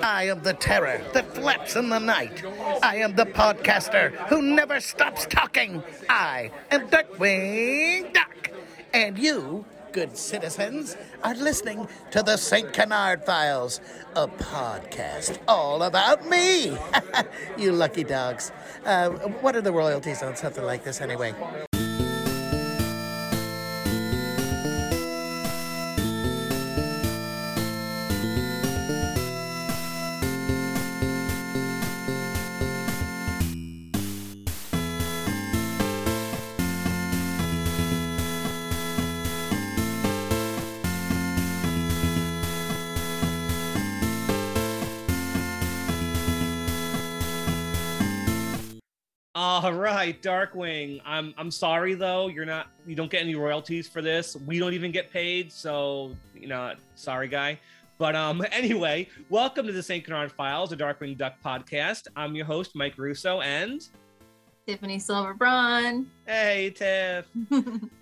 I am the terror that flaps in the night. I am the podcaster who never stops talking. I am Darkwing Duck. And you, good citizens, are listening to the St. Canard Files, a podcast all about me. You lucky dogs. What are the royalties on something like this anyway? All right, Darkwing. I'm sorry though. You don't get any royalties for this. We don't even get paid, so sorry, guy. But anyway, welcome to the St. Canard Files, a Darkwing Duck podcast. I'm your host, Mike Russo, and Tiffany Silverbron. Hey, Tiff.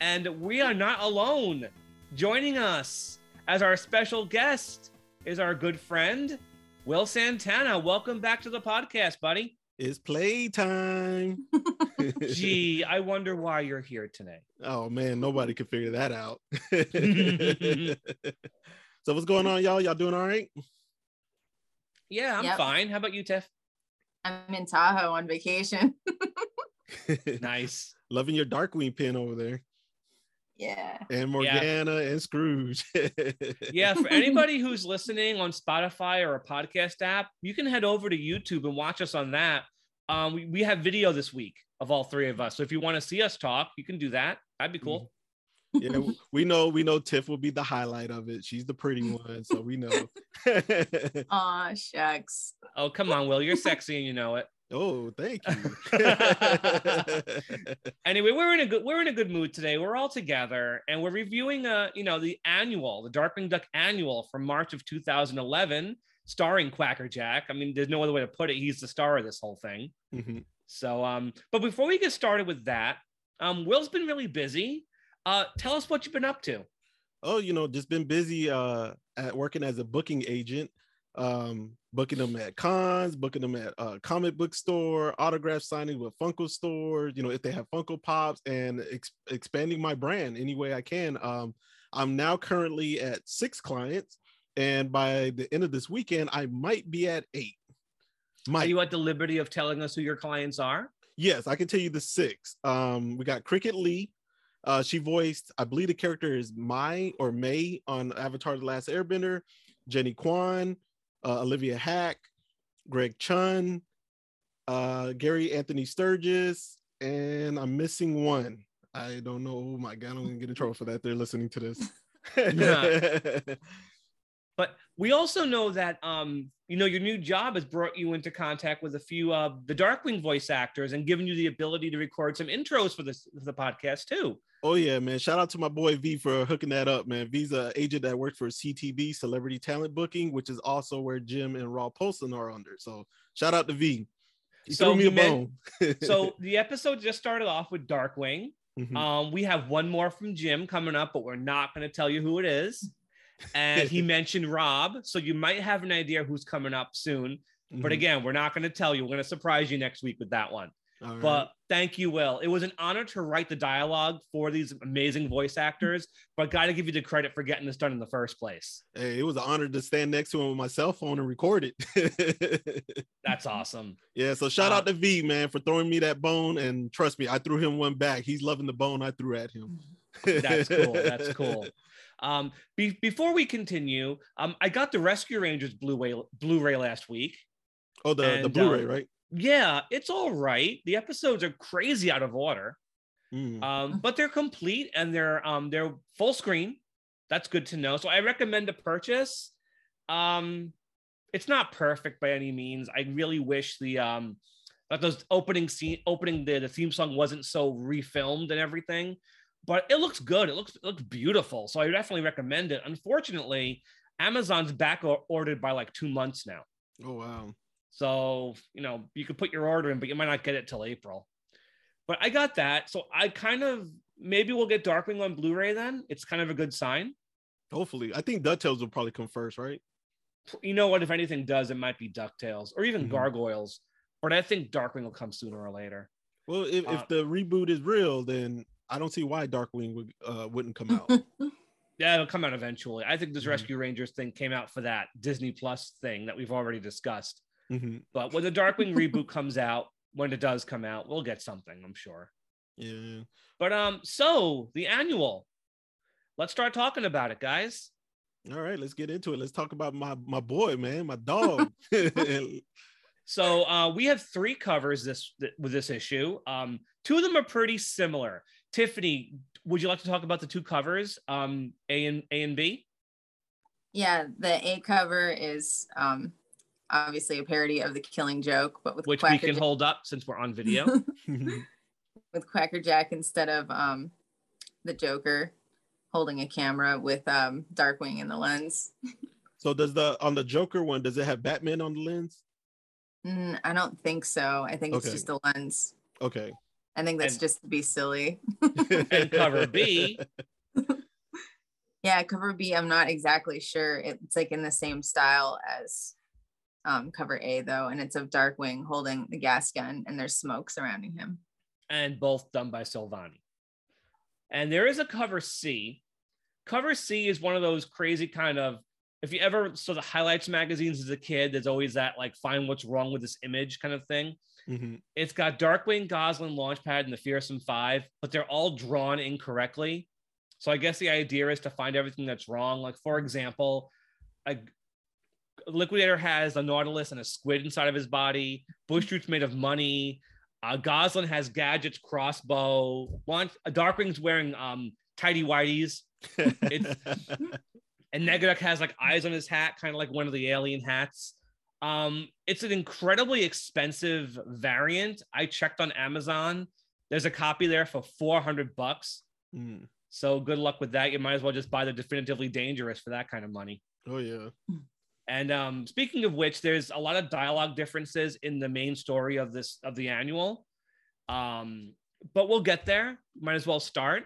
And we are not alone. Joining us as our special guest is our good friend Will Santana. Welcome back to the podcast, buddy. It's playtime. Gee, I wonder why you're here today. Oh, man, nobody could figure that out. So what's going on, y'all? Y'all doing all right? Yeah, I'm fine. How about you, Tiff? I'm in Tahoe on vacation. Nice. Loving your Darkwing pin over there. Yeah. And Morgana and Scrooge. Yeah, for anybody who's listening on Spotify or a podcast app, you can head over to YouTube and watch us on that. We have video this week of all three of us. So if you want to see us talk, you can do that. That'd be cool. Yeah, we know Tiff will be the highlight of it. She's the pretty one, so we know. Aw, shucks. Oh, come on, Will. You're sexy and you know it. Oh, thank you. Anyway, we're in a good mood today. We're all together and we're reviewing the Darkwing Duck annual from March of 2011, starring Quackerjack. I mean, there's no other way to put it. He's the star of this whole thing. Mm-hmm. So, but before we get started with that, Will's been really busy. Tell us what you've been up to. Oh, just been busy at working as a booking agent. Booking them at cons, booking them at comic book store, autograph signing with Funko stores, if they have Funko Pops, and expanding my brand any way I can. I'm now currently at 6 clients, and by the end of this weekend, I might be at 8. Are you at the liberty of telling us who your clients are? Yes, I can tell you the 6. We got Cricket Lee. She voiced, I believe the character is Mai or May on Avatar The Last Airbender. Jenny Kwan. Olivia Hack, Greg Chun, Gary Anthony Sturgis, and I'm missing one. I don't know. Oh my God, I'm going to get in trouble for that. They're listening to this. Yeah. But we also know that, your new job has brought you into contact with a few of the Darkwing voice actors and given you the ability to record some intros for the podcast too. Oh yeah, man. Shout out to my boy V for hooking that up, man. V's an agent that worked for CTB, Celebrity Talent Booking, which is also where Jim and Raw Poston are under. So shout out to V. He threw me a bone. So the episode just started off with Darkwing. Mm-hmm. We have one more from Jim coming up, but we're not going to tell you who it is. And he mentioned Rob, so you might have an idea who's coming up soon. Mm-hmm. But again, we're not going to tell you. We're going to surprise you next week with that one. All but right. Thank you, Will. It was an honor to write the dialogue for these amazing voice actors, but got to give you the credit for getting this done in the first place. Hey, it was an honor to stand next to him with my cell phone and record it. That's awesome. Yeah, so shout out to V, man, for throwing me that bone. And trust me, I threw him one back. He's loving the bone I threw at him. That's cool. That's cool. Before we continue, I got the Rescue Rangers Blu-ray last week. Oh, the Blu-ray, right? Yeah, it's all right. The episodes are crazy out of order, but they're complete and they're full screen. That's good to know. So I recommend a purchase. It's not perfect by any means. I really wish the theme song wasn't so refilmed and everything. But it looks good. It looks beautiful. So I definitely recommend it. Unfortunately, Amazon's back ordered by like 2 months now. Oh, wow. So, you could put your order in, but you might not get it till April. But I got that. So I maybe we'll get Darkwing on Blu-ray then. It's kind of a good sign. Hopefully. I think DuckTales will probably come first, right? you know what, if anything does, it might be DuckTales or even Gargoyles. But I think Darkwing will come sooner or later. Well, if the reboot is real, then I don't see why Darkwing wouldn't come out. Yeah, it'll come out eventually. I think this Rescue Rangers thing came out for that Disney Plus thing that we've already discussed. Mm-hmm. But when the Darkwing reboot comes out, when it does come out, we'll get something, I'm sure. Yeah. But so the annual. Let's start talking about it, guys. All right, let's get into it. Let's talk about my boy, man, my dog. So we have three covers with this issue. Two of them are pretty similar. Tiffany, would you like to talk about the two covers, A and B? Yeah, the A cover is obviously a parody of The Killing Joke, but with Quackerjack, we can hold up since we're on video. With Quackerjack instead of the Joker holding a camera with Darkwing in the lens. So on the Joker one, does it have Batman on the lens? I don't think so. I think it's just the lens. Okay. I think that's just to be silly. And cover B. Yeah, cover B, I'm not exactly sure. It's like in the same style as cover A, though. And it's of Darkwing holding the gas gun and there's smoke surrounding him. And both done by Silvani. And there is a cover C. Cover C is one of those crazy kind of, if you ever saw the highlights magazines as a kid, there's always that like find what's wrong with this image kind of thing. Mm-hmm. It's got Darkwing, Goslin, Launchpad, and the Fearsome Five, but they're all drawn incorrectly. So I guess the idea is to find everything that's wrong. Like for example, a Liquidator has a nautilus and a squid inside of his body. Bushroot's made of money. Goslin has gadgets, crossbow. Darkwing's wearing tidy whities. And Negaduck has like eyes on his hat, kind of like one of the alien hats. It's an incredibly expensive variant. I checked on Amazon. There's a copy there for $400. Mm. So good luck with that. You might as well just buy the Definitively Dangerous for that kind of money. Oh, yeah. And speaking of which, there's a lot of dialogue differences in the main story of the annual. But we'll get there. Might as well start.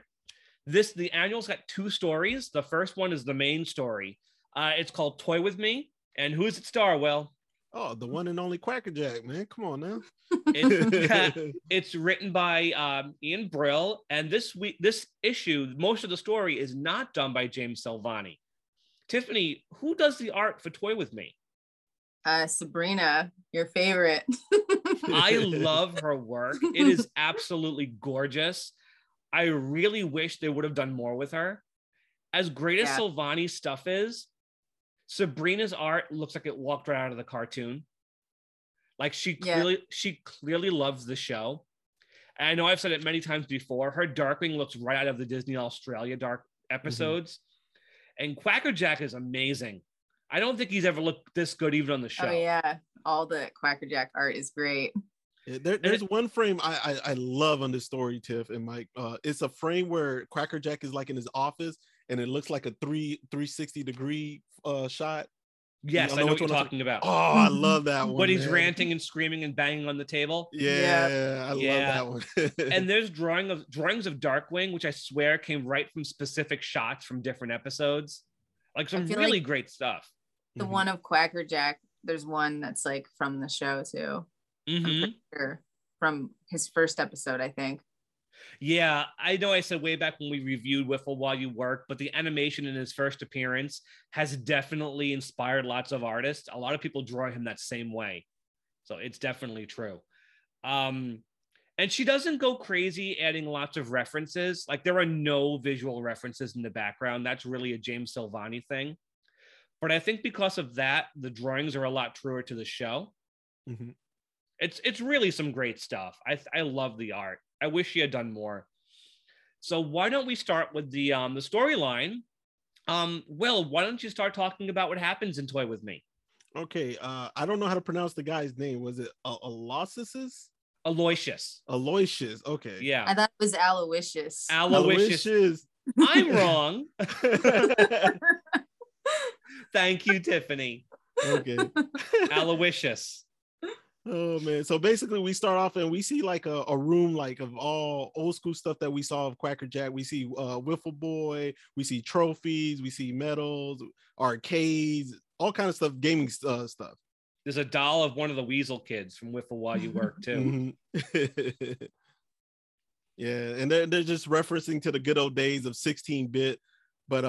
The annual's got two stories. The first one is the main story. It's called Toy With Me. And who's its star, Will? Oh, the one and only Quackerjack, man. Come on now. It's written by Ian Brill. And this issue, most of the story is not done by James Silvani. Tiffany, who does the art for Toy With Me? Sabrina, your favorite. I love her work. It is absolutely gorgeous. I really wish they would have done more with her. As great as Silvani's stuff is, Sabrina's art looks like it walked right out of the cartoon. Like she clearly loves the show. And I know I've said it many times before. Her Darkwing looks right out of the Disney Australia Dark episodes. Mm-hmm. And Quackerjack is amazing. I don't think he's ever looked this good even on the show. Oh yeah, all the Quackerjack art is great. There's one frame I love on this story, Tiff and Mike. It's a frame where Quackerjack is like in his office, and it looks like a 360 degree shot. Yes, I know what you're talking about. Oh, I love that one. But he's ranting and screaming and banging on the table. Yeah, I love that one. And there's drawings of Darkwing, which I swear came right from specific shots from different episodes. Like some really great stuff. The one of Quackerjack, there's one that's like from the show too. Mm-hmm. Sure. From his first episode, I think. Yeah, I know I said way back when we reviewed Wiffle While You Work, but the animation in his first appearance has definitely inspired lots of artists. A lot of people draw him that same way. So it's definitely true. And she doesn't go crazy adding lots of references. Like there are no visual references in the background. That's really a James Silvani thing. But I think because of that, the drawings are a lot truer to the show. Mm-hmm. It's really some great stuff. I love the art. I wish she had done more. So why don't we start with the storyline? Will, why don't you start talking about what happens in Toy With Me? Okay, I don't know how to pronounce the guy's name. Was it Aloysius? Aloysius. Aloysius, okay. Yeah. I thought it was Aloysius. Aloysius. I'm wrong. Thank you, Tiffany. Okay. Aloysius. Oh man, so basically we start off and we see like a room like of all old school stuff that we saw of Quackerjack. We see Wiffle Boy, we see trophies, we see medals, arcades, all kinds of stuff, gaming stuff. There's a doll of one of the Weasel kids from Wiffle While You Work too. Yeah, and they're just referencing to the good old days of 16-bit. But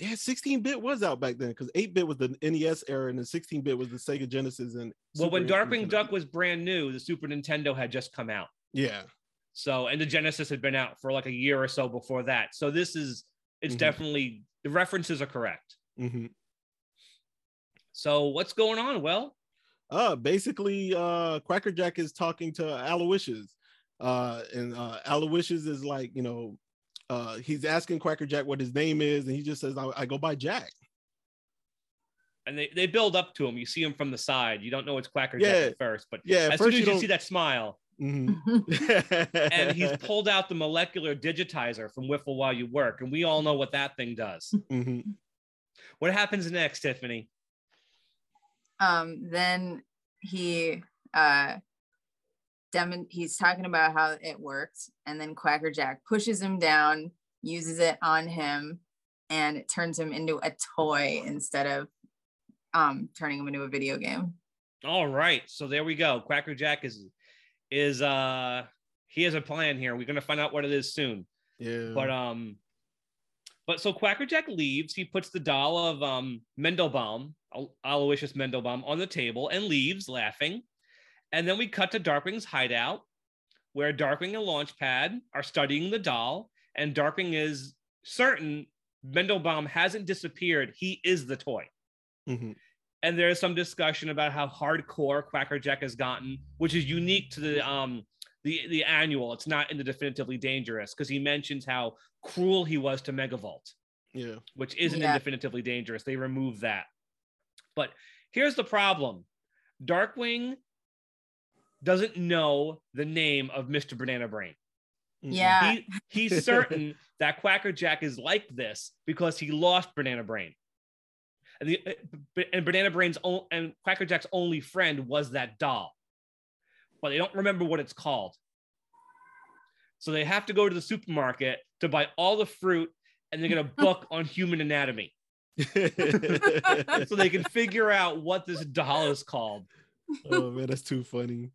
16-bit was out back then, because 8-bit was the NES era, and the 16-bit was the Sega Genesis. And well, when Darkwing Duck was brand new, the Super Nintendo had just come out. Yeah. So, and the Genesis had been out for like a year or so before that. So this is, it's definitely, the references are correct. Mm-hmm. So what's going on, Will? Basically, Quackerjack is talking to Aloysius. And Aloysius is like, you know, he's asking Quackerjack what his name is, and he just says, I go by Jack. And they build up to him. You see him from the side. You don't know it's Quackerjack at first, but as soon as you see that smile, and he's pulled out the molecular digitizer from Wiffle While You Work, and we all know what that thing does. What happens next, Tiffany? Then he... he's talking about how it works, and then Quackerjack pushes him down, uses it on him, and it turns him into a toy instead of turning him into a video game. All right, so there we go. Quackerjack is he has a plan here. We're gonna find out what it is soon. Yeah. But so Quackerjack leaves. He puts the doll of Mendelbaum, Aloysius Mendelbaum, on the table and leaves laughing. And then we cut to Darkwing's hideout, where Darkwing and Launchpad are studying the doll, and Darkwing is certain Mendelbaum hasn't disappeared. He is the toy. And there's some discussion about how hardcore Quackerjack has gotten, which is unique to the annual. It's not in the Definitively Dangerous, because he mentions how cruel he was to Megavolt, which isn't in Definitively Dangerous. They removed that. But here's the problem. Darkwing doesn't know the name of Mr. Banana Brain. He's certain that Quackerjack is like this because he lost Banana Brain. And Banana Brain's and Quackerjack's only friend was that doll. But they don't remember what it's called. So they have to go to the supermarket to buy all the fruit, and they're going to book on human anatomy. So they can figure out what this doll is called. Oh man, that's too funny.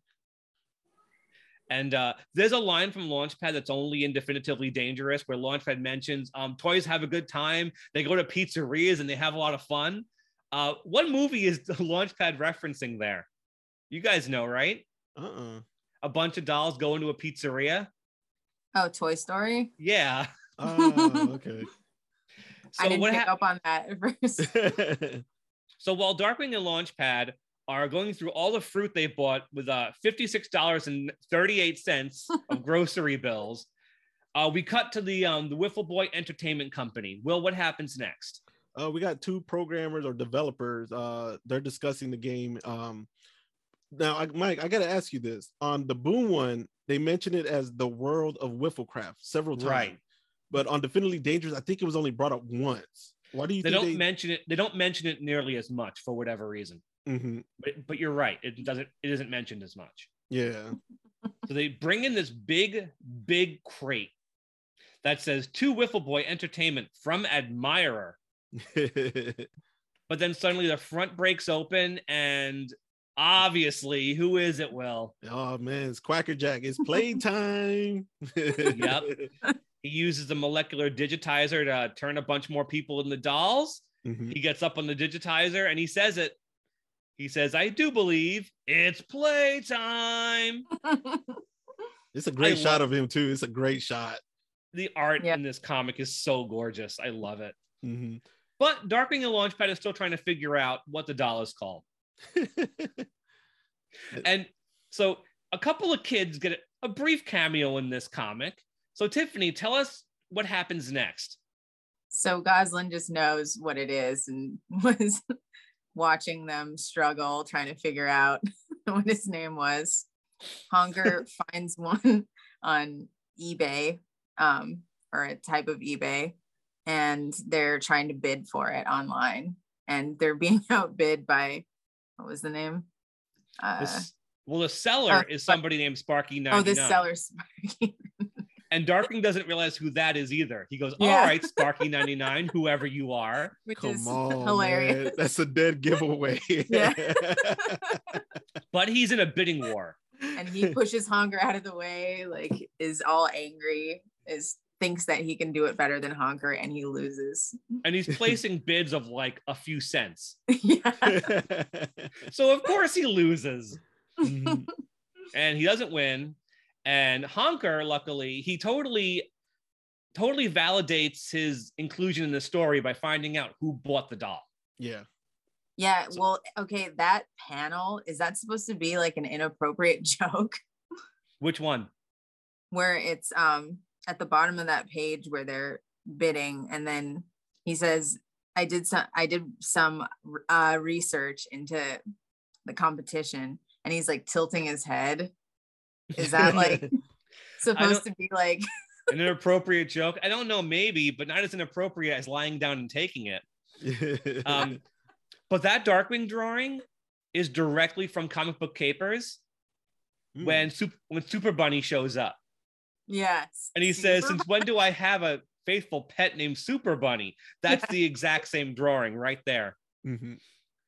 And there's a line from Launchpad that's only in Definitively Dangerous, where Launchpad mentions toys have a good time. They go to pizzerias and they have a lot of fun. What movie is Launchpad referencing there? You guys know, right? A bunch of dolls go into a pizzeria. Oh, Toy Story? Yeah. Oh, okay. So I didn't pick up on that at first. So while Darkwing and Launchpad are going through all the fruit they bought with $56.38 of grocery bills, we cut to the Wiffle Boy Entertainment Company. Will, what happens next? We got two programmers or developers. They're discussing the game. Now, Mike, I got to ask you this. On the Boom one, they mentioned it as the world of Wifflecraft several times. Right. But on Definitively Dangerous, I think it was only brought up once. Why do you think they don't mention it? They don't mention it nearly as much for whatever reason. But you're right, it isn't mentioned as much. So they bring in this big crate that says to Wiffle Boy Entertainment from Admirer. But then suddenly the front breaks open, and obviously, who is it, Will? Oh man, it's Quackerjack. It's playtime. He uses the molecular digitizer to turn a bunch more people into dolls. He gets up on the digitizer and he says it. He says, I do believe it's playtime. It's a great shot of him, too. It's a great shot. The art in this comic is so gorgeous. I love it. But Darkwing and Launchpad is still trying to figure out what the doll is called. And so a couple of kids get a brief cameo in this comic. So, Tiffany, tell us what happens next. So Goslin just knows what it is and was... watching them struggle, trying to figure out what his name was. Honker finds one on eBay, or a type of eBay, and they're trying to bid for it online. And they're being outbid by, what was the name? The seller is somebody named Sparky99. Oh, the seller Sparky. And Darkwing doesn't realize who that is either. He goes, all right, Sparky99, whoever you are. Which is hilarious. Man. That's a dead giveaway. But he's in a bidding war. And he pushes Honker out of the way, like is all angry, thinks that he can do it better than Honker, and he loses. And he's placing bids of like a few cents. So of course he loses. And he doesn't win. And Honker, luckily, he totally validates his inclusion in the story by finding out who bought the doll. Yeah, so, well, okay, that panel, is that supposed to be like an inappropriate joke? Which one? Where it's at the bottom of that page where they're bidding, and then he says, I did some research into the competition, and he's like tilting his head. Is that like supposed to be like an inappropriate joke? I don't know, maybe, but not as inappropriate as lying down and taking it. But that Darkwing drawing is directly from Comic Book Capers when Super Bunny shows up. Yes. And he says, since when do I have a faithful pet named Super Bunny? That's the exact same drawing right there.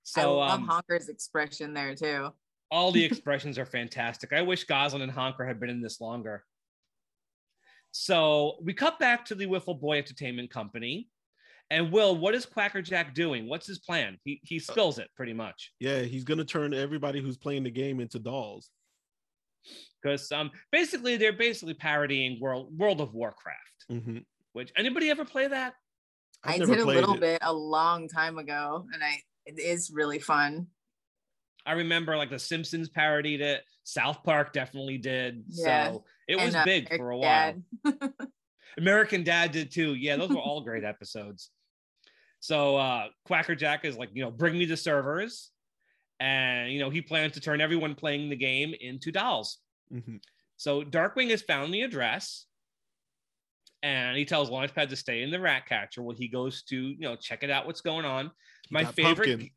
So I love Honker's expression there too. All the expressions are fantastic. I wish Goslin and Honker had been in this longer. So we cut back to the Wiffle Boy Entertainment Company. And Will, what is Quackerjack doing? What's his plan? He spills it pretty much. Yeah, he's going to turn everybody who's playing the game into dolls. Because basically, they're parodying World of Warcraft. Which, anybody ever play that? I did a little bit a long time ago, and it is really fun. I remember like the Simpsons parodied it. South Park definitely did. Yeah. So it was big for a while. American Dad did too. Yeah, those were all great episodes. So Quackerjack is like, bring me the servers. And, he plans to turn everyone playing the game into dolls. So Darkwing has found the address. And he tells Launchpad to stay in the rat catcher while he goes to, check it out, what's going on. My favorite... Pumpkin.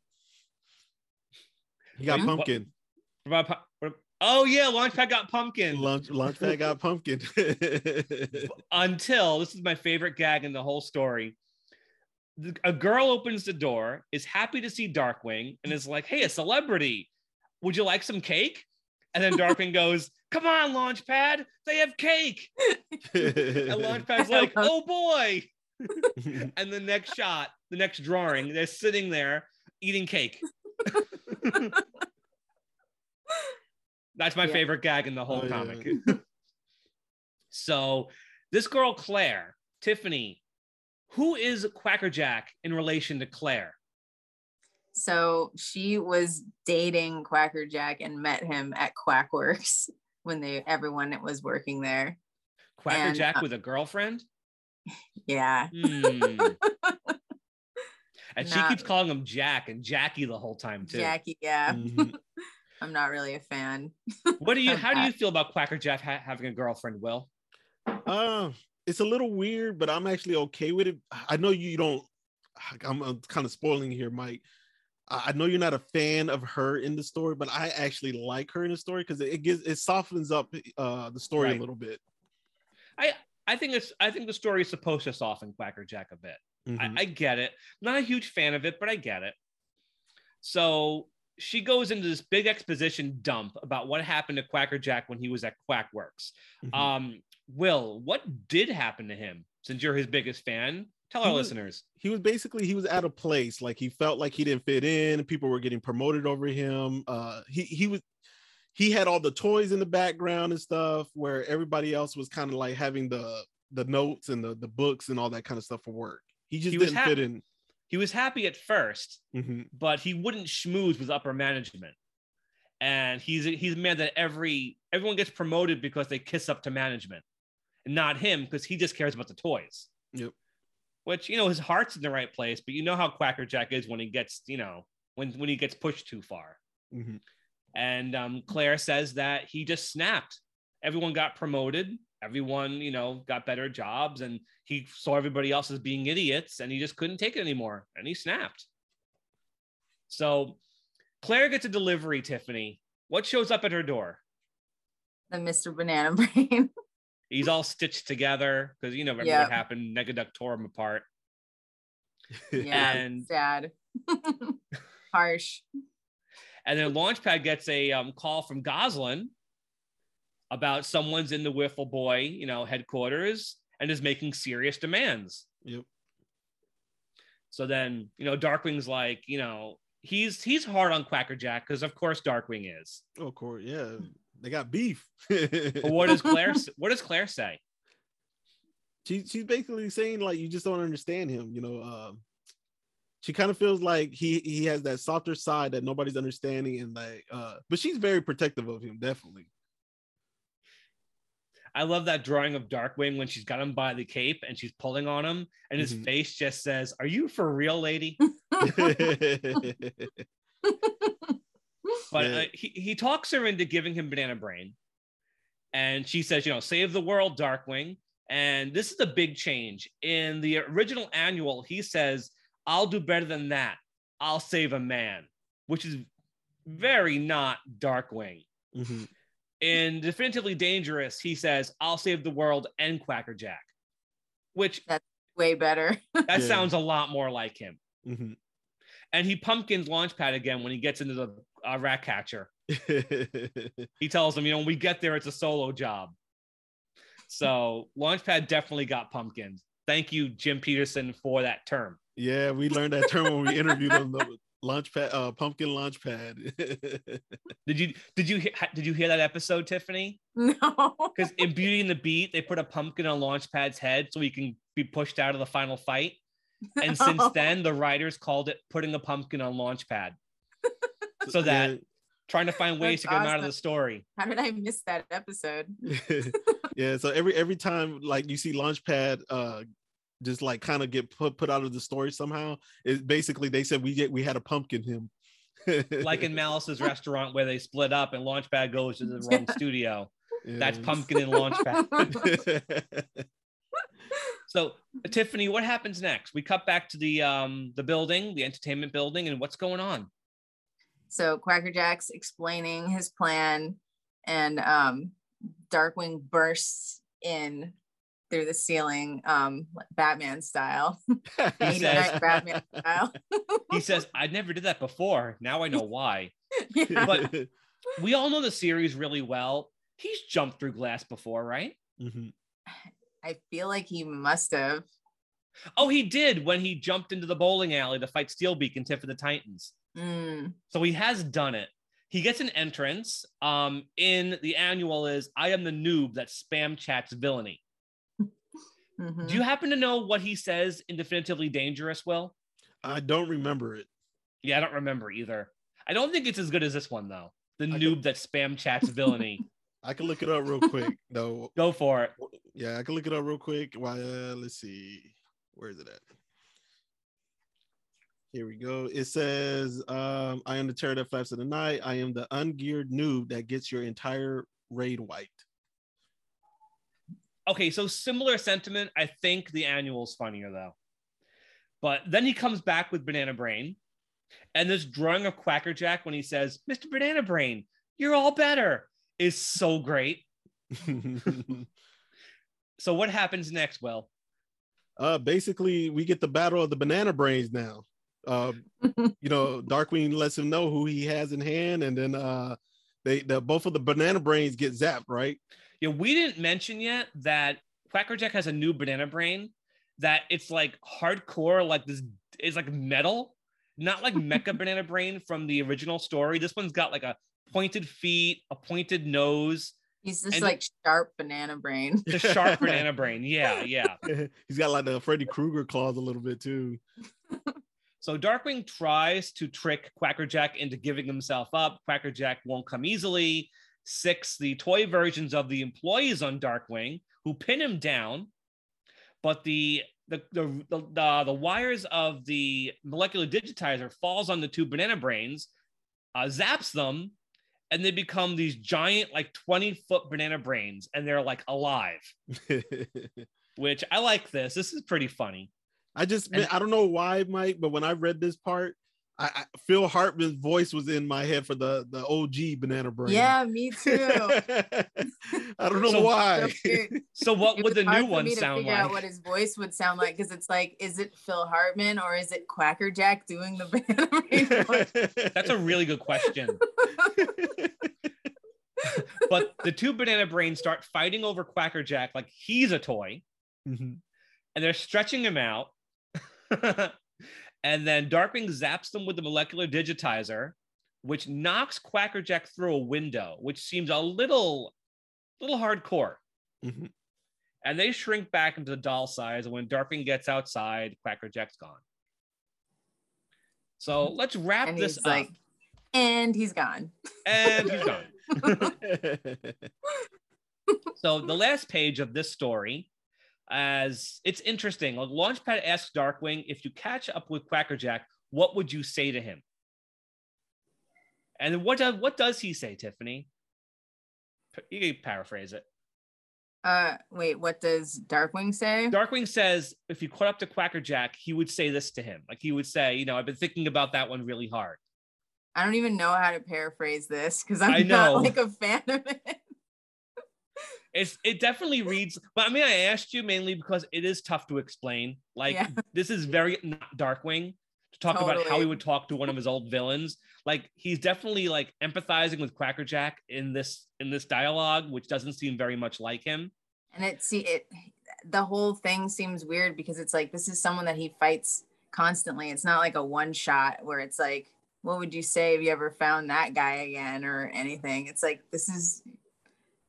He got pumpkin. Oh yeah, Launchpad got pumpkin. Launchpad got pumpkin. Until, this is my favorite gag in the whole story. A girl opens the door, is happy to see Darkwing, and is like, hey, a celebrity. Would you like some cake? And then Darkwing goes, come on, Launchpad, they have cake. And Launchpad's like, oh boy. And the next drawing, they're sitting there eating cake. That's my favorite gag in the whole comic. So this girl Claire, Tiffany, who is Quackerjack in relation to Claire? So she was dating Quackerjack and met him at Quackworks when everyone was working there. Quackerjack with a girlfriend? Yeah. And she keeps calling him Jack and Jackie the whole time too. Jackie, yeah. I'm not really a fan. How do you feel about Quackerjack having a girlfriend, Will? It's a little weird, but I'm actually okay with it. I know you don't. I'm kind of spoiling here, Mike. I know you're not a fan of her in the story, but I actually like her in the story because it softens up the story a little bit. I think the story is supposed to soften Quackerjack a bit. I get it. Not a huge fan of it, but I get it. So she goes into this big exposition dump about what happened to Quackerjack when he was at Quackworks. Will, what did happen to him? Since you're his biggest fan, tell our listeners. He was out of place. Like, he felt like he didn't fit in. People were getting promoted over him. He had all the toys in the background and stuff, where everybody else was kind of like having the notes and the books and all that kind of stuff for work. He just didn't fit in. He was happy at first, but he wouldn't schmooze with upper management. And he's mad that everyone gets promoted because they kiss up to management, and not him, because he just cares about the toys. Yep. Which, his heart's in the right place, but you know how Quackerjack is when he gets, when he gets pushed too far. And Claire says that he just snapped. Everyone got promoted. Everyone, got better jobs, and he saw everybody else as being idiots, and he just couldn't take it anymore, and he snapped. So Claire gets a delivery, Tiffany. What shows up at her door? The Mr. Banana Brain. He's all stitched together because you know remember what happened. Negaduck tore him apart. Yeah, and sad, harsh. And then Launchpad gets a call from Goslin about someone's in the Wiffle Boy, you know, headquarters and is making serious demands. Yep. So then, you know, Darkwing's like, you know, he's hard on Quackerjack because of course Darkwing is. Oh, of course, yeah. They got beef. But what does Claire say? She's basically saying like you just don't understand him, you know. She kind of feels like he has that softer side that nobody's understanding, and like but she's very protective of him, definitely. I love that drawing of Darkwing when she's got him by the cape and she's pulling on him, and his face just says, "Are you for real, lady?" But he talks her into giving him Banana Brain, and she says, "You know, save the world, Darkwing." And this is a big change. In the original annual, he says, "I'll do better than that. I'll save a man," which is very not Darkwing. Mm-hmm. In Definitively Dangerous, he says, "I'll save the world and Quackerjack," which that's way better. That sounds a lot more like him. Mm-hmm. And he pumpkins Launchpad again when he gets into the rat catcher. He tells him, you know, when we get there, it's a solo job. So Launchpad definitely got pumpkins. Thank you, Jim Peterson, for that term. Yeah, we learned that term when we interviewed him. Launchpad, pumpkin Launchpad. Did you hear that episode, Tiffany? No. Because in Beauty and the Beat, they put a pumpkin on Launchpad's head so he can be pushed out of the final fight. And since then, the writers called it putting a pumpkin on Launchpad. So that trying to find ways to get him out of the story. How did I miss that episode? Yeah. So every time like you see Launchpad, just like kind of get put out of the story somehow. It basically they said we had a pumpkin him. Like in Malice's restaurant where they split up and Launchpad goes to the wrong studio. Yeah. That's pumpkin and Launchpad. So Tiffany, what happens next? We cut back to the building, the entertainment building, and what's going on? So Quackerjack's explaining his plan, and Darkwing bursts in through the ceiling, Batman style. He says, Batman style. He says, "I never did that before. Now I know why." Yeah. But we all know the series really well. He's jumped through glass before, right? Mm-hmm. I feel like he must have. Oh, he did when he jumped into the bowling alley to fight Steelbeak and Tiff of the Titans. Mm. So he has done it. He gets an entrance. In the annual is, "I am the noob that spam chats villainy." Mm-hmm. Do you happen to know what he says in Definitively Dangerous, Will? I don't remember it. Yeah, I don't remember either. I don't think it's as good as this one, though. The noob that spam chats villainy. I can look it up real quick, though. Go for it. Yeah, I can look it up real quick. Why? Let's see. Where is it at? Here we go. It says, "I am the terror that flaps in the night. I am the ungeared noob that gets your entire raid wiped." Okay, so similar sentiment. I think the annual's funnier, though. But then he comes back with Banana Brain. And this drawing of Quackerjack when he says, "Mr. Banana Brain, you're all better," is so great. So what happens next, Will? Basically, we get the battle of the Banana Brains now. You know, Darkwing lets him know who he has in hand. And then both of the Banana Brains get zapped, right? Yeah, we didn't mention yet that Quackerjack has a new Banana Brain that it's like hardcore, like this is like metal, not like Mecha Banana Brain from the original story. This one's got like a pointed feet, a pointed nose. He's just like sharp Banana Brain. The sharp Banana Brain, yeah. He's got like the Freddy Krueger claws a little bit too. So Darkwing tries to trick Quackerjack into giving himself up. Quackerjack won't come easily. Six, the toy versions of the employees on Darkwing who pin him down, but the wires of the molecular digitizer falls on the two Banana Brains, zaps them, and they become these giant like 20-foot Banana Brains, and they're like alive. Which I like. This is pretty funny. I don't know why, Mike, but when I read this part, I Phil Hartman's voice was in my head for the OG Banana Brain. Yeah, me too. I don't know why. So what would the new one sound like? Figure out what his voice would sound like, because it's like, is it Phil Hartman or is it Quackerjack doing the Banana Brain voice? That's a really good question. But the two Banana Brains start fighting over Quackerjack like he's a toy. Mm-hmm. And they're stretching him out. And then Darkwing zaps them with the molecular digitizer, which knocks Quackerjack through a window, which seems a little hardcore. Mm-hmm. And they shrink back into the doll size. And when Darkwing gets outside, Quackerjack's gone. So let's wrap this up. Like, and he's gone. And he's gone. So the last page of this story, as it's interesting, like, Launchpad asks Darkwing, if you catch up with Quackerjack, what would you say to him? And what does he say, Tiffany? You can paraphrase it. Wait, what does Darkwing say? Darkwing says, if you caught up to Quackerjack, he would say this to him. Like, he would say, you know, I've been thinking about that one really hard. I don't even know how to paraphrase this because I'm not like a fan of it. It definitely reads, but I mean, I asked you mainly because it is tough to explain. Like, yeah. This is very not Darkwing to talk about how he would talk to one of his old villains. Like, he's definitely like empathizing with Quackerjack in this dialogue, which doesn't seem very much like him. And the whole thing seems weird because it's like, this is someone that he fights constantly. It's not like a one shot where it's like, what would you say if you ever found that guy again or anything? It's like, this is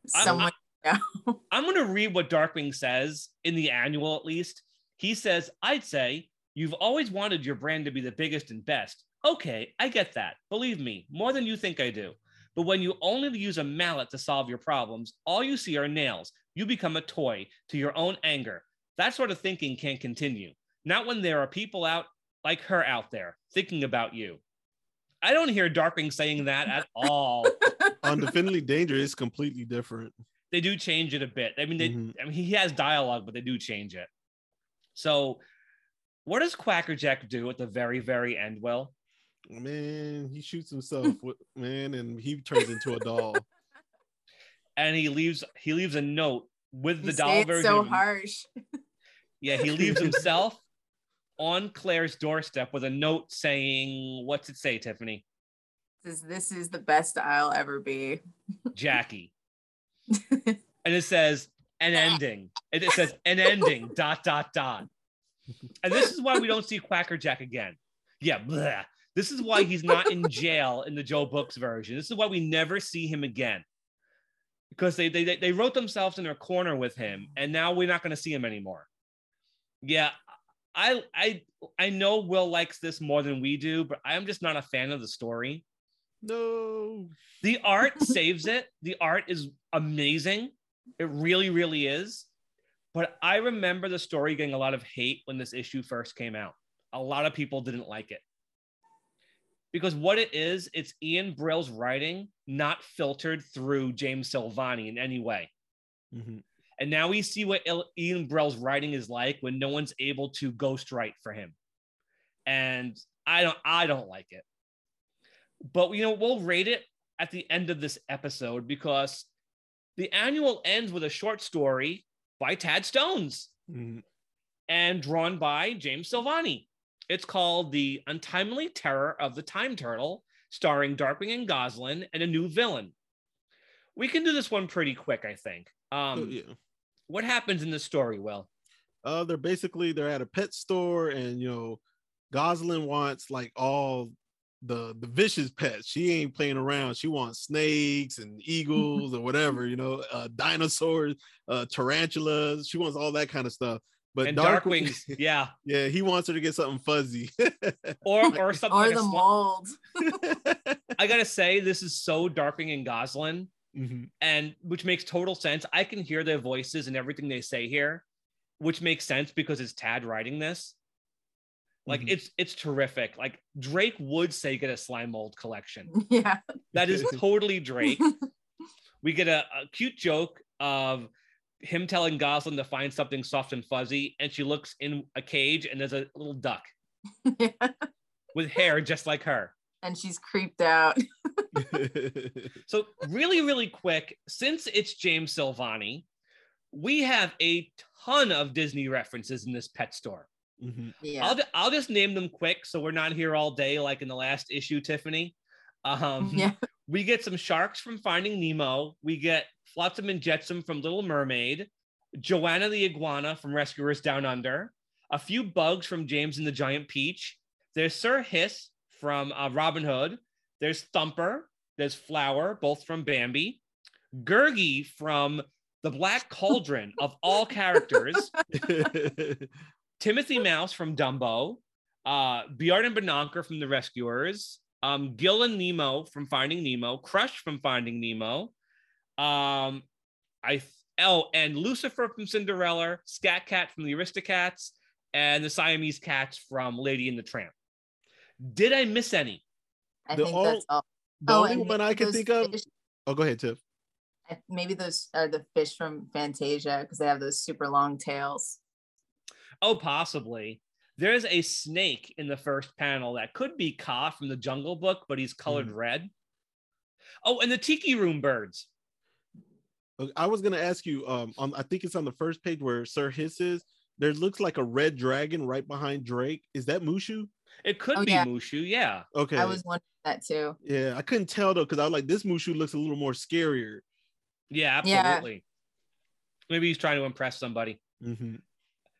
someone. I'm going to read what Darkwing says in the annual, at least. He says, I'd say, you've always wanted your brand to be the biggest and best. Okay, I get that. Believe me, more than you think I do. But when you only use a mallet to solve your problems, all you see are nails. You become a toy to your own anger. That sort of thinking can't continue. Not when there are people out like her out there thinking about you. I don't hear Darkwing saying that at all. On Definitely Danger, it's completely different. They do change it a bit. I mean, he has dialogue, but they do change it. So what does Quackerjack do at the very, very end, Will? Man, he shoots himself, and he turns into a doll. And he leaves a note with the doll version. So harsh. Yeah, he leaves himself on Claire's doorstep with a note saying, what's it say, Tiffany? This is the best I'll ever be. Jackie. And it says an ending. And it says an ending. ... And this is why we don't see Quackerjack again. Yeah, bleh. This is why he's not in jail in the Joe Books version. This is why we never see him again, because they wrote themselves in their corner with him, and now we're not going to see him anymore. Yeah, I know Will likes this more than we do, but I'm just not a fan of the story. No. The art saves it. The art is amazing. It really, really is. But I remember the story getting a lot of hate when this issue first came out. A lot of people didn't like it. Because what it is, it's Ian Brill's writing not filtered through James Silvani in any way. Mm-hmm. And now we see what Ian Brill's writing is like when no one's able to ghostwrite for him. And I don't like it. But, you know, we'll rate it at the end of this episode, because the annual ends with a short story by Tad Stones and drawn by James Silvani. It's called The Untimely Terror of the Time Turtle, starring Darkwing and Goslin and a new villain. We can do this one pretty quick, I think. What happens in this story, Will? They're at a pet store, and, you know, Goslin wants like all the vicious pets. She ain't playing around. She wants snakes and eagles or whatever, you know, dinosaurs, tarantulas. She wants all that kind of stuff. But Darkwing's, yeah, he wants her to get something fuzzy, or something, or like the mold. I gotta say, this is so Darkwing and Goslin, and which makes total sense. I can hear their voices and everything they say here, which makes sense because it's Tad writing this. Like, it's terrific. Like, Drake would say get a slime mold collection. Yeah. That is totally Drake. We get a cute joke of him telling Goslin to find something soft and fuzzy, and she looks in a cage and there's a little duck. Yeah. with hair just like her. And she's creeped out. So really, really quick, since it's James Silvani, we have a ton of Disney references in this pet store. Mm-hmm. Yeah. I'll just name them quick so we're not here all day like in the last issue, Tiffany. Yeah. We get some sharks from Finding Nemo. We get Flotsam and Jetsam from Little Mermaid. Joanna the Iguana from Rescuers Down Under. A few bugs from James and the Giant Peach. There's Sir Hiss from Robin Hood. There's Thumper. There's Flower, both from Bambi. Gurgi from The Black Cauldron of all characters. Timothy Mouse from Dumbo. Bjart and Benanker from The Rescuers. Gil and Nemo from Finding Nemo. Crush from Finding Nemo. And Lucifer from Cinderella. Scat Cat from The Aristocats. And the Siamese Cats from Lady and the Tramp. Did I miss any? I think that's all. The only one I can think of. Oh, go ahead, Tiff. Maybe those are the fish from Fantasia because they have those super long tails. Oh, possibly. There's a snake in the first panel that could be Ka from The Jungle Book, but he's colored red. Oh, and the Tiki Room birds. I was going to ask you, I think it's on the first page where Sir Hiss is. There looks like a red dragon right behind Drake. Is that Mushu? It could be Mushu, yeah. Okay. I was wondering that too. Yeah, I couldn't tell though because I was like, this Mushu looks a little more scarier. Yeah, absolutely. Yeah. Maybe he's trying to impress somebody. Mm-hmm.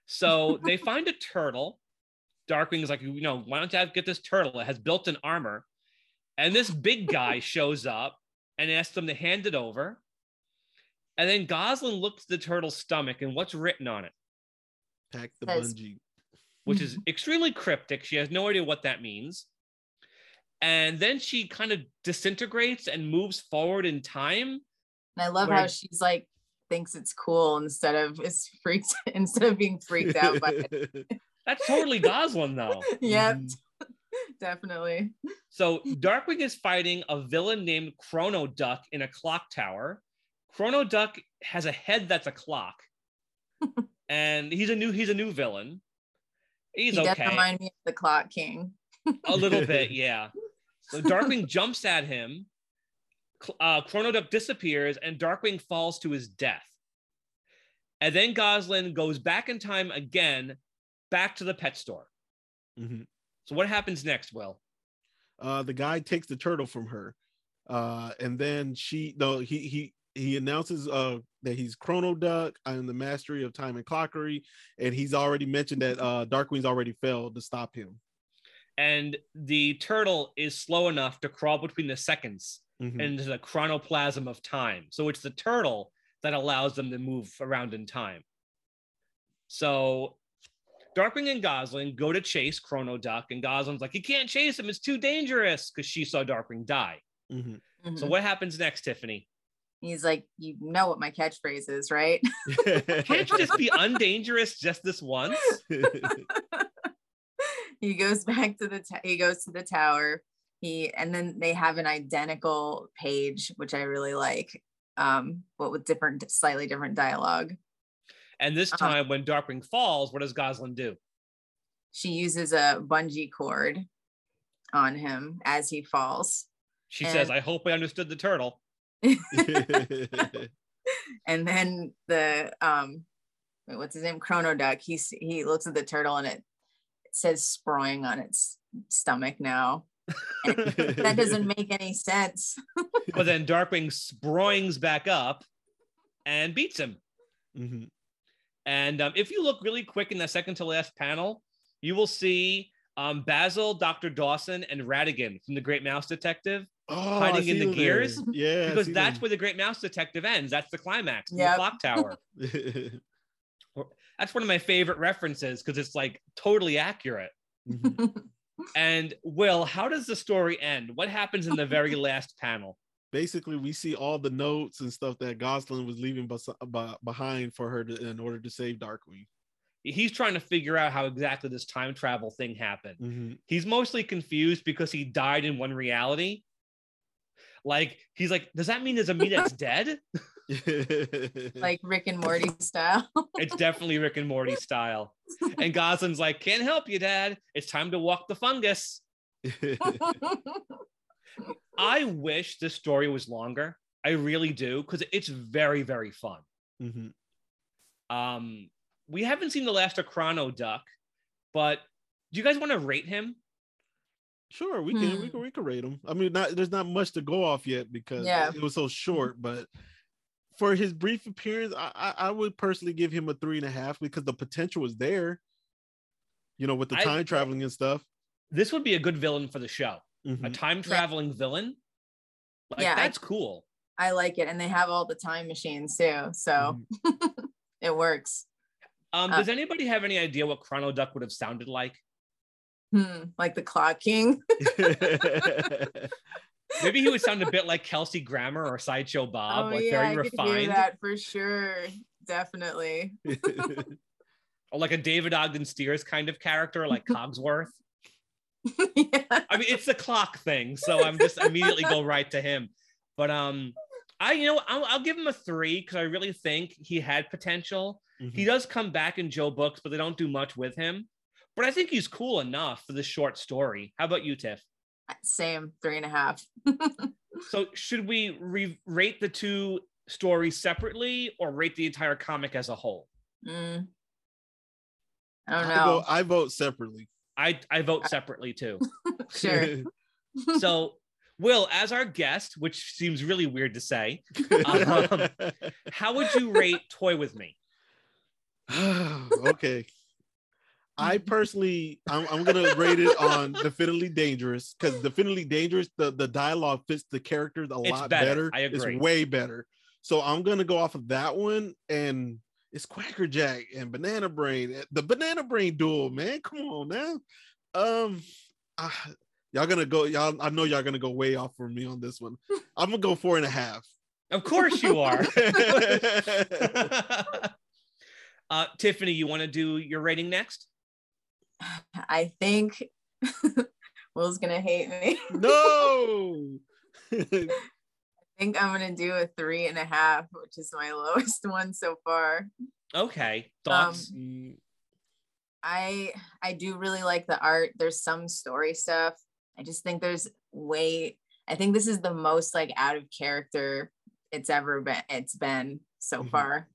So they find a turtle. Darkwing is like, you know, why don't you get this turtle? It has built-in armor. And this big guy shows up and asks them to hand it over. And then Goslin looks at the turtle's stomach and what's written on it? Pack the bungee. Which is extremely cryptic. She has no idea what that means. And then she kind of disintegrates and moves forward in time. And I love how she's like, thinks it's cool instead of being freaked out by it. That's totally Goslin though. Yep, definitely. So Darkwing is fighting a villain named Chrono Duck in a clock tower. Chrono Duck has a head that's a clock. And he's a new villain. He does remind me of the Clock King. A little bit, yeah. So Darkwing jumps at him. Chrono Duck disappears, and Darkwing falls to his death. And then Goslin goes back in time again, back to the pet store. Mm-hmm. So what happens next, Will? The guy takes the turtle from her, and then he announces that he's Chrono Duck and the mastery of time and clockery, and he's already mentioned that Darkwing's already failed to stop him. And the turtle is slow enough to crawl between the seconds into the chronoplasm of time. So it's the turtle that allows them to move around in time. So Darkwing and Goslin go to chase Chrono Duck, and Goslin's like, you can't chase him, it's too dangerous, because she saw Darkwing die. Mm-hmm. Mm-hmm. So what happens next, Tiffany? He's like, you know what my catchphrase is, right? Can't you just be undangerous just this once? He goes back to the tower. And then they have an identical page, which I really like, but with slightly different dialogue. And this time when Darkwing falls, what does Goslin do? She uses a bungee cord on him as he falls. She says, I hope I understood the turtle. And then what's his name? Chrono Duck. He looks at the turtle and it says "sprawling" on its stomach now. And that doesn't make any sense. But then Darkwing sproings back up and beats him. Mm-hmm. And if you look really quick in the second to last panel, you will see Basil, Dr. Dawson, and Ratigan from The Great Mouse Detective hiding in the gears. Yeah, because that's where The Great Mouse Detective ends. That's the climax, the clock tower. That's one of my favorite references because it's like totally accurate. Mm-hmm. And Will, how does the story end? What happens in the very last panel? Basically, we see all the notes and stuff that Goslin was leaving behind for her in order to save Darkwing. He's trying to figure out how exactly this time travel thing happened. Mm-hmm. He's mostly confused because he died in one reality. Like, he's like, does that mean there's a me that's dead? Like Rick and Morty style. It's definitely Rick and Morty style. And Goslin's like, can't help you, Dad. It's time to walk the fungus. I wish this story was longer. I really do, because it's very, very fun. Mm-hmm. We haven't seen the last of Chrono Duck, but do you guys want to rate him? Sure, we can. We can rate him. I mean, there's not much to go off yet because it was so short. But for his brief appearance, I would personally give him a 3.5 because the potential was there. You know, with the time traveling and stuff. This would be a good villain for the show. Mm-hmm. A time traveling villain. Like, that's cool. I like it, and they have all the time machines too, so it works. Does anybody have any idea what Chrono Duck would have sounded like? Like the Clock King. Maybe he would sound a bit like Kelsey Grammer or Sideshow Bob, very refined. I could hear that for sure, definitely. Or like a David Ogden Stiers kind of character, like Cogsworth. I mean, it's the clock thing, so I'm just immediately go right to him. But I'll give him a 3 because I really think he had potential. Mm-hmm. He does come back in Joe Books, but they don't do much with him. But I think he's cool enough for this short story. How about you, Tiff? Same, 3.5. So should we rate the two stories separately or rate the entire comic as a whole? I don't know. I vote separately. I vote separately too. Sure. So, Will, as our guest, which seems really weird to say, how would you rate Toy With Me? Okay. I personally, I'm gonna rate it on Definitely Dangerous because Definitely Dangerous, the dialogue fits the characters a lot better. I agree. It's way better. So I'm gonna go off of that one, and it's Quackerjack and Banana Brain. The Banana Brain duel, man. Come on now. Y'all, I know y'all gonna go way off for me on this one. I'm gonna go 4.5. Of course you are. Tiffany, you want to do your rating next? I think Will's going to hate me. No! I think I'm going to do a 3.5, which is my lowest one so far. Okay. Thoughts? I do really like the art. There's some story stuff. I just think I think this is the most like out of character it's been so far.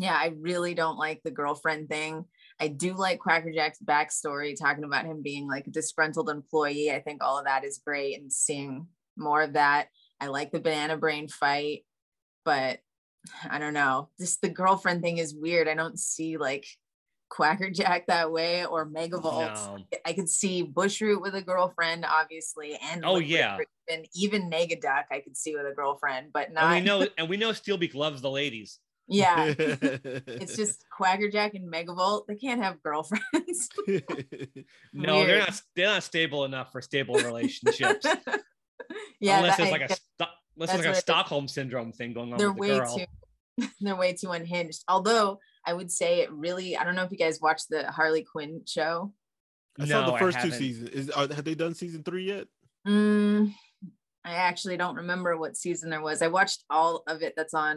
Yeah, I really don't like the girlfriend thing. I do like Quackerjack's backstory, talking about him being like a disgruntled employee. I think all of that is great and seeing more of that. I like the Banana Brain fight, but I don't know. Just the girlfriend thing is weird. I don't see like Quackerjack that way or Megavolt. No. I could see Bushroot with a girlfriend, obviously, and even Negaduck I could see with a girlfriend, but not. And we know Steelbeak loves the ladies. Yeah. It's just Quackerjack and Megavolt, they can't have girlfriends. No, weird. they're not stable enough for stable relationships. Yeah, unless it's like a Stockholm syndrome thing going on. They're way too unhinged. Although I would say it really, I don't know if you guys watched the Harley Quinn show. I saw the first two seasons. Have they done season 3 yet? I actually don't remember what season there was. I watched all of it that's on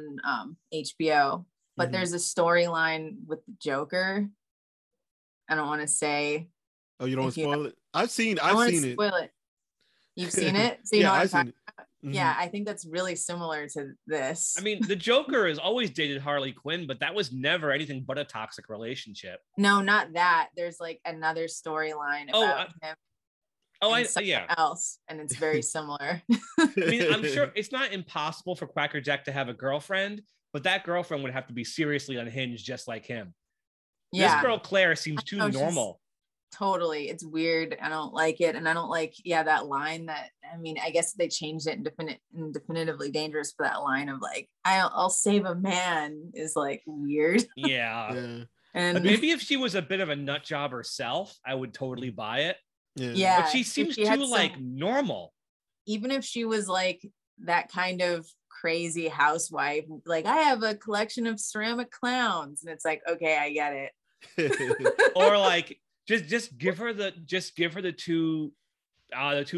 HBO, but there's a storyline with the Joker. I don't want to say. Oh, you don't want to spoil it? I've seen it. Spoil it. You've seen it? So you know what I've seen it. Mm-hmm. Yeah, I think that's really similar to this. I mean, the Joker has always dated Harley Quinn, but that was never anything but a toxic relationship. No, not that. There's like another storyline about him. Else, and it's very similar. I mean, I'm sure it's not impossible for Quackerjack to have a girlfriend, but that girlfriend would have to be seriously unhinged, just like him. Yeah. This girl Claire seems too normal. Totally, it's weird. I don't like it, and I don't like that line. That I mean, I guess they changed it in Definitively Dangerous for that line of like, "I'll save a man" is like weird. Yeah. And maybe if she was a bit of a nut job herself, I would totally buy it. Yeah, but she seems too like normal. Even if she was like that kind of crazy housewife, like I have a collection of ceramic clowns, and it's like, okay, I get it. Or like just give her the two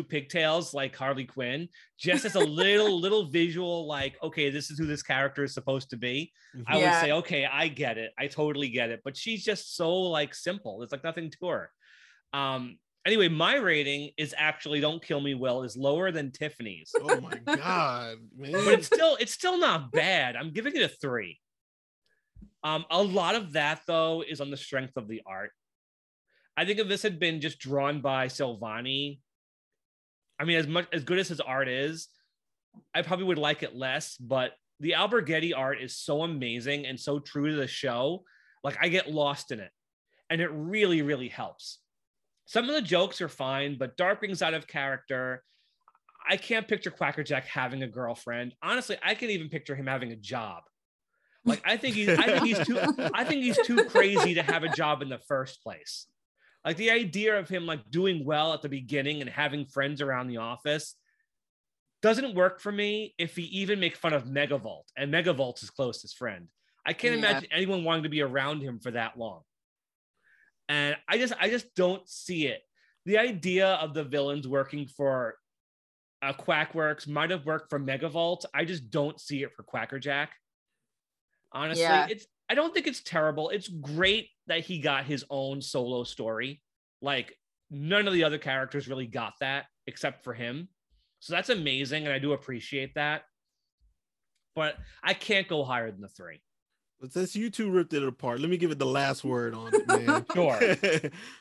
pigtails like Harley Quinn, just as a little visual, like, okay, this is who this character is supposed to be. I would say, okay, I get it, I totally get it. But she's just so like simple. There's like nothing to her. Anyway, my rating is actually "Don't Kill Me, Will" is lower than Tiffany's. Oh my god, man. But it's still not bad. I'm giving it a 3. A lot of that though is on the strength of the art. I think if this had been just drawn by Silvani, I mean, as good as his art is, I probably would like it less, but the Alberghetti art is so amazing and so true to the show. Like, I get lost in it, and it really, really helps. Some of the jokes are fine, but Darkwing's out of character. I can't picture Quackerjack having a girlfriend. Honestly, I can't even picture him having a job. Like, I think he's too crazy to have a job in the first place. Like, the idea of him like doing well at the beginning and having friends around the office doesn't work for me. If he even make fun of Megavolt, and Megavolt's his closest friend, I can't imagine anyone wanting to be around him for that long. And I just don't see it. The idea of the villains working for Quackworks might have worked for Megavolt. I just don't see it for Quackerjack. Honestly, I don't think it's terrible. It's great that he got his own solo story. Like, none of the other characters really got that except for him. So that's amazing, and I do appreciate that. But I can't go higher than the 3. But since you two ripped it apart, let me give it the last word on it, man. Sure.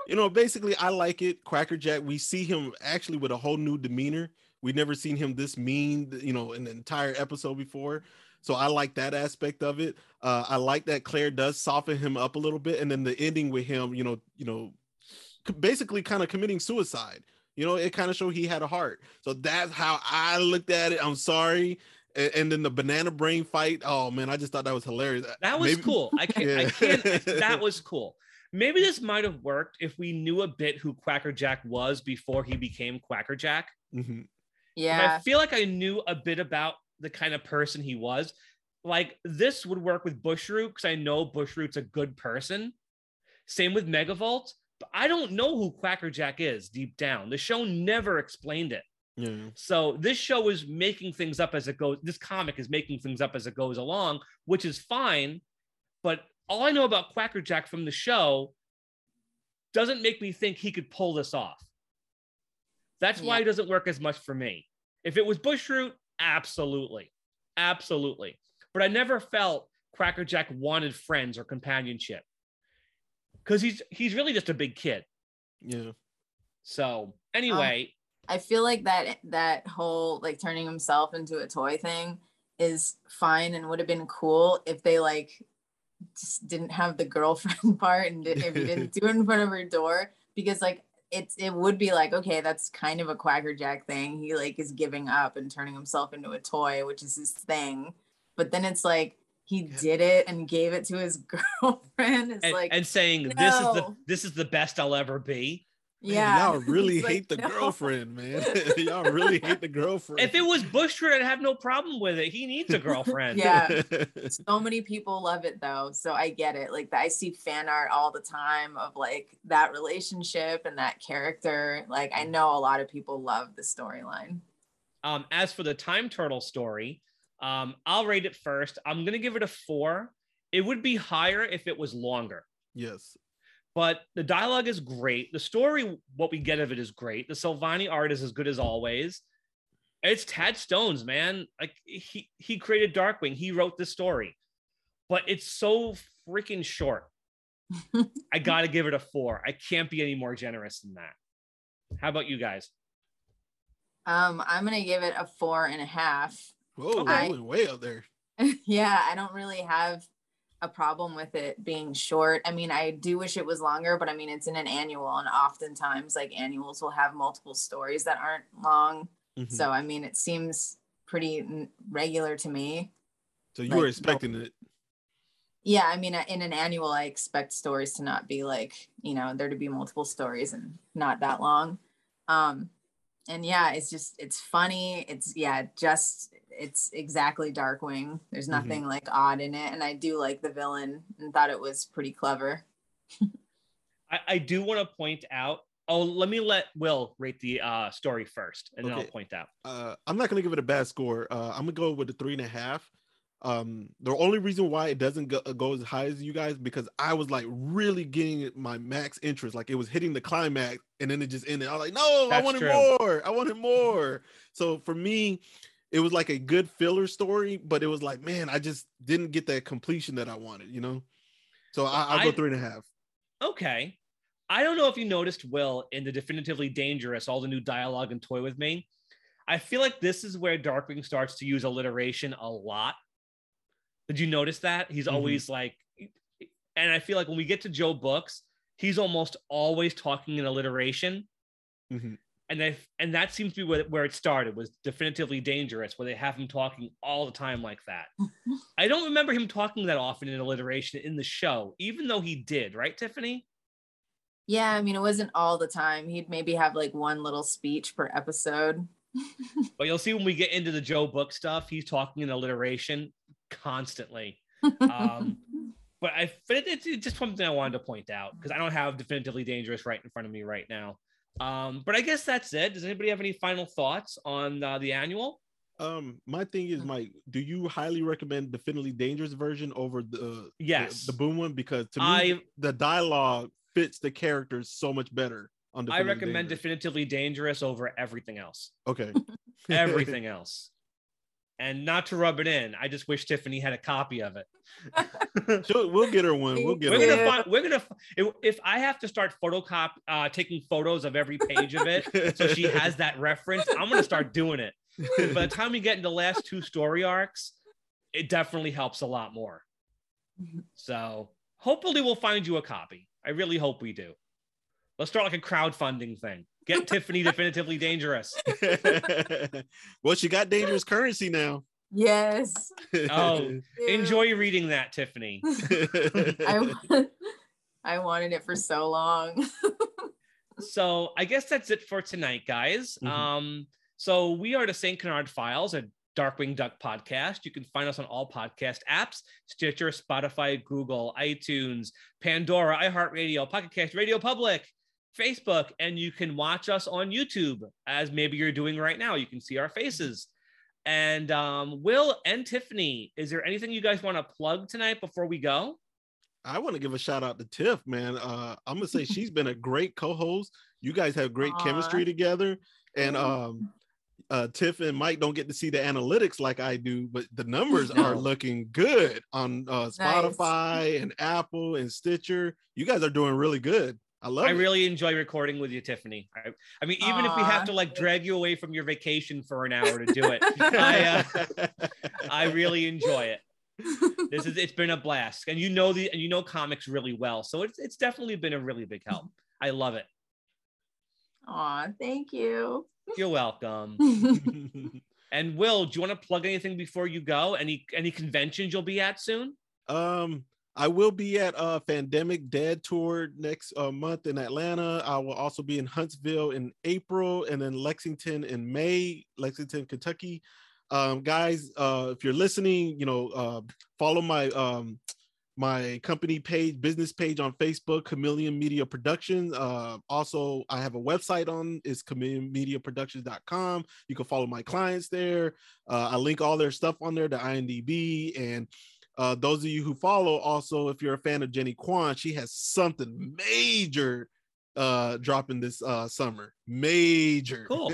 You know, basically, I like it. Quackerjack, we see him actually with a whole new demeanor. We've never seen him this mean, you know, in an entire episode before. So I like that aspect of it. I like that Claire does soften him up a little bit. And then the ending with him, you know, basically kind of committing suicide. You know, it kind of showed he had a heart. So that's how I looked at it. I'm sorry. And then the banana brain fight. Oh man, I just thought that was hilarious. That was cool. That was cool. Maybe this might have worked if we knew a bit who Quackerjack was before he became Quackerjack. Mm-hmm. Yeah. And I feel like I knew a bit about the kind of person he was. Like, this would work with Bushroot because I know Bushroot's a good person. Same with Megavolt. But I don't know who Quackerjack is deep down. The show never explained it. Yeah. So this show is making things up as it goes. This comic is making things up as it goes along, which is fine. But all I know about Quackerjack from the show doesn't make me think he could pull this off. That's why it doesn't work as much for me. If it was Bushroot, absolutely. Absolutely. But I never felt Quackerjack wanted friends or companionship because he's really just a big kid. Yeah. So anyway... I feel like that whole like turning himself into a toy thing is fine and would have been cool if they like just didn't have the girlfriend part and if you didn't do it in front of her door, because like it would be like, okay, that's kind of a Quackerjack thing. He like is giving up and turning himself into a toy, which is his thing. But then it's like he did it and gave it to his girlfriend. It's and saying this is the best I'll ever be. Man, yeah, y'all really hate the girlfriend, man. Y'all really hate the girlfriend. If it was Bushroot, I'd have no problem with it. He needs a girlfriend. Yeah, so many people love it though, so I get it. Like, I see fan art all the time of like that relationship and that character. Like, I know a lot of people love the storyline. As for the Time Turtle story, I'll rate it first. I'm gonna give it a 4. It would be higher if it was longer. Yes. But the dialogue is great. The story, what we get of it, is great. The Silvani art is as good as always. It's Tad Stones, man. Like, he created Darkwing. He wrote this story. But it's so freaking short. I got to give it a 4. I can't be any more generous than that. How about you guys? I'm going to give it a 4.5. Whoa, way out there. Yeah, I don't really have a problem with it being short. I mean, I do wish it was longer, but I mean, it's in an annual, and oftentimes like annuals will have multiple stories that aren't long. Mm-hmm. So I mean, it seems pretty regular to me. So you were expecting it? Yeah, I mean, in an annual, I expect stories to not be like, you know, there to be multiple stories and not that long. And yeah, it's funny. It's exactly Darkwing. There's nothing like odd in it. And I do like the villain and thought it was pretty clever. I do want to point out, let Will rate the story first and then I'll point out. I'm not going to give it a bad score. I'm going to go with the 3.5. The only reason why it doesn't go as high as you guys, because I was like really getting my max interest, like it was hitting the climax and then it just ended. I was like, no, I wanted more. I wanted more. So for me, it was like a good filler story, but it was like, man, I just didn't get that completion that I wanted, you know? So I'll go 3.5. Okay. I don't know if you noticed, Will, in the Definitively Dangerous, all the new dialogue and Toy With Me. I feel like this is where Darkwing starts to use alliteration a lot. Did you notice that? He's always like, and I feel like when we get to Joe Books, he's almost always talking in alliteration. Mm-hmm. And that seems to be where it started, was Definitively Dangerous, where they have him talking all the time like that. I don't remember him talking that often in alliteration in the show, even though he did, right, Tiffany? Yeah, I mean, it wasn't all the time. He'd maybe have like one little speech per episode. But you'll see when we get into the Joe Book stuff, he's talking in alliteration constantly. But it's just something I wanted to point out, because I don't have Definitively Dangerous right in front of me right now. But I guess that's it. Does anybody have any final thoughts on the annual? My thing is, Mike, do you highly recommend Definitively Dangerous version over the Boom one? Because to me, the dialogue fits the characters so much better. I recommend Definitively Dangerous over everything else. Okay. Everything else. And not to rub it in, I just wish Tiffany had a copy of it. We'll get her one. If I have to start taking photos of every page of it, so she has that reference, I'm going to start doing it. By the time we get into the last two story arcs, it definitely helps a lot more. So hopefully we'll find you a copy. I really hope we do. Let's start like a crowdfunding thing. Get Tiffany Definitively Dangerous. Well, she got dangerous currency now. Yes. Oh, yeah. Enjoy reading that, Tiffany. I wanted it for so long. So I guess that's it for tonight, guys. Mm-hmm. So we are the St. Canard Files, a Darkwing Duck podcast. You can find us on all podcast apps: Stitcher, Spotify, Google, iTunes, Pandora, iHeartRadio, Pocket Cast, Radio Public, Facebook, and you can watch us on YouTube, as maybe you're doing right now. You can see our faces. And Will and Tiffany, is there anything you guys want to plug tonight before we go? I want to give a shout out to Tiff, man. I'm gonna say she's been a great co-host. You guys have great chemistry together, and Tiff and Mike don't get to see the analytics like I do, but the numbers are looking good on Spotify and Apple and Stitcher. You guys are doing really good. I really enjoy recording with you, Tiffany. I mean, even if we have to like drag you away from your vacation for an hour to do it, I really enjoy it. It's been a blast, and you know comics really well, so it's definitely been a really big help. I love it. Aw, thank you. You're welcome. And Will, do you want to plug anything before you go? Any conventions you'll be at soon? I will be at Fandemic Dead Tour next month in Atlanta. I will also be in Huntsville in April, and then Lexington in May, Lexington, Kentucky. Guys, if you're listening, follow my my company page, business page on Facebook, Chameleon Media Productions. Also, I have a website it's chameleonmediaproductions.com. You can follow my clients there. I link all their stuff on there to IMDb, and those of you who follow, also, if you're a fan of Jenny Kwan, she has something major dropping this summer. Major. Cool.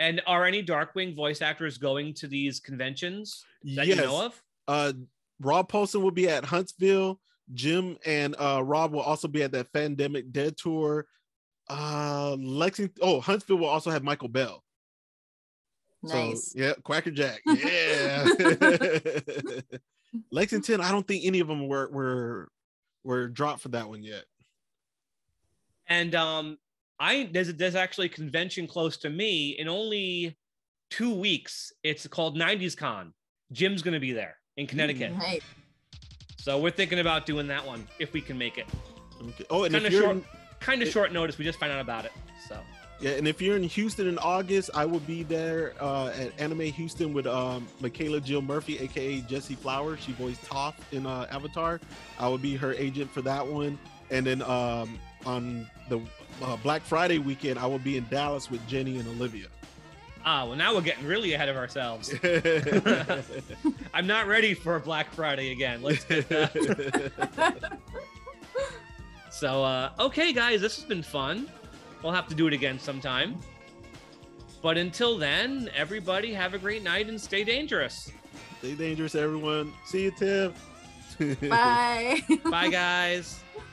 And are any Darkwing voice actors going to these conventions that you know of? Rob Polson will be at Huntsville. Jim and Rob will also be at that Fandemic Dead Tour. Huntsville will also have Michael Bell. Nice. So, yeah, Quackerjack. Yeah. Lexington, I don't think any of them were dropped for that one yet. And there's actually a convention close to me in only 2 weeks. It's called 90s Con. Jim's going to be there in Connecticut. Right. So we're thinking about doing that one if we can make it. Okay. Oh, and short notice. We just found out about it. So. Yeah, and if you're in Houston in August, I will be there at Anime Houston with Michaela Jill Murphy, aka Jessie Flower. She voiced Toph in Avatar. I will be her agent for that one. And then on the Black Friday weekend, I will be in Dallas with Jenny and Olivia. well, now we're getting really ahead of ourselves. I'm not ready for Black Friday again. Let's get that. So, okay, guys, this has been fun. We'll have to do it again sometime. But until then, everybody have a great night and stay dangerous. Stay dangerous, everyone. See you, Tim. Bye. Bye, guys.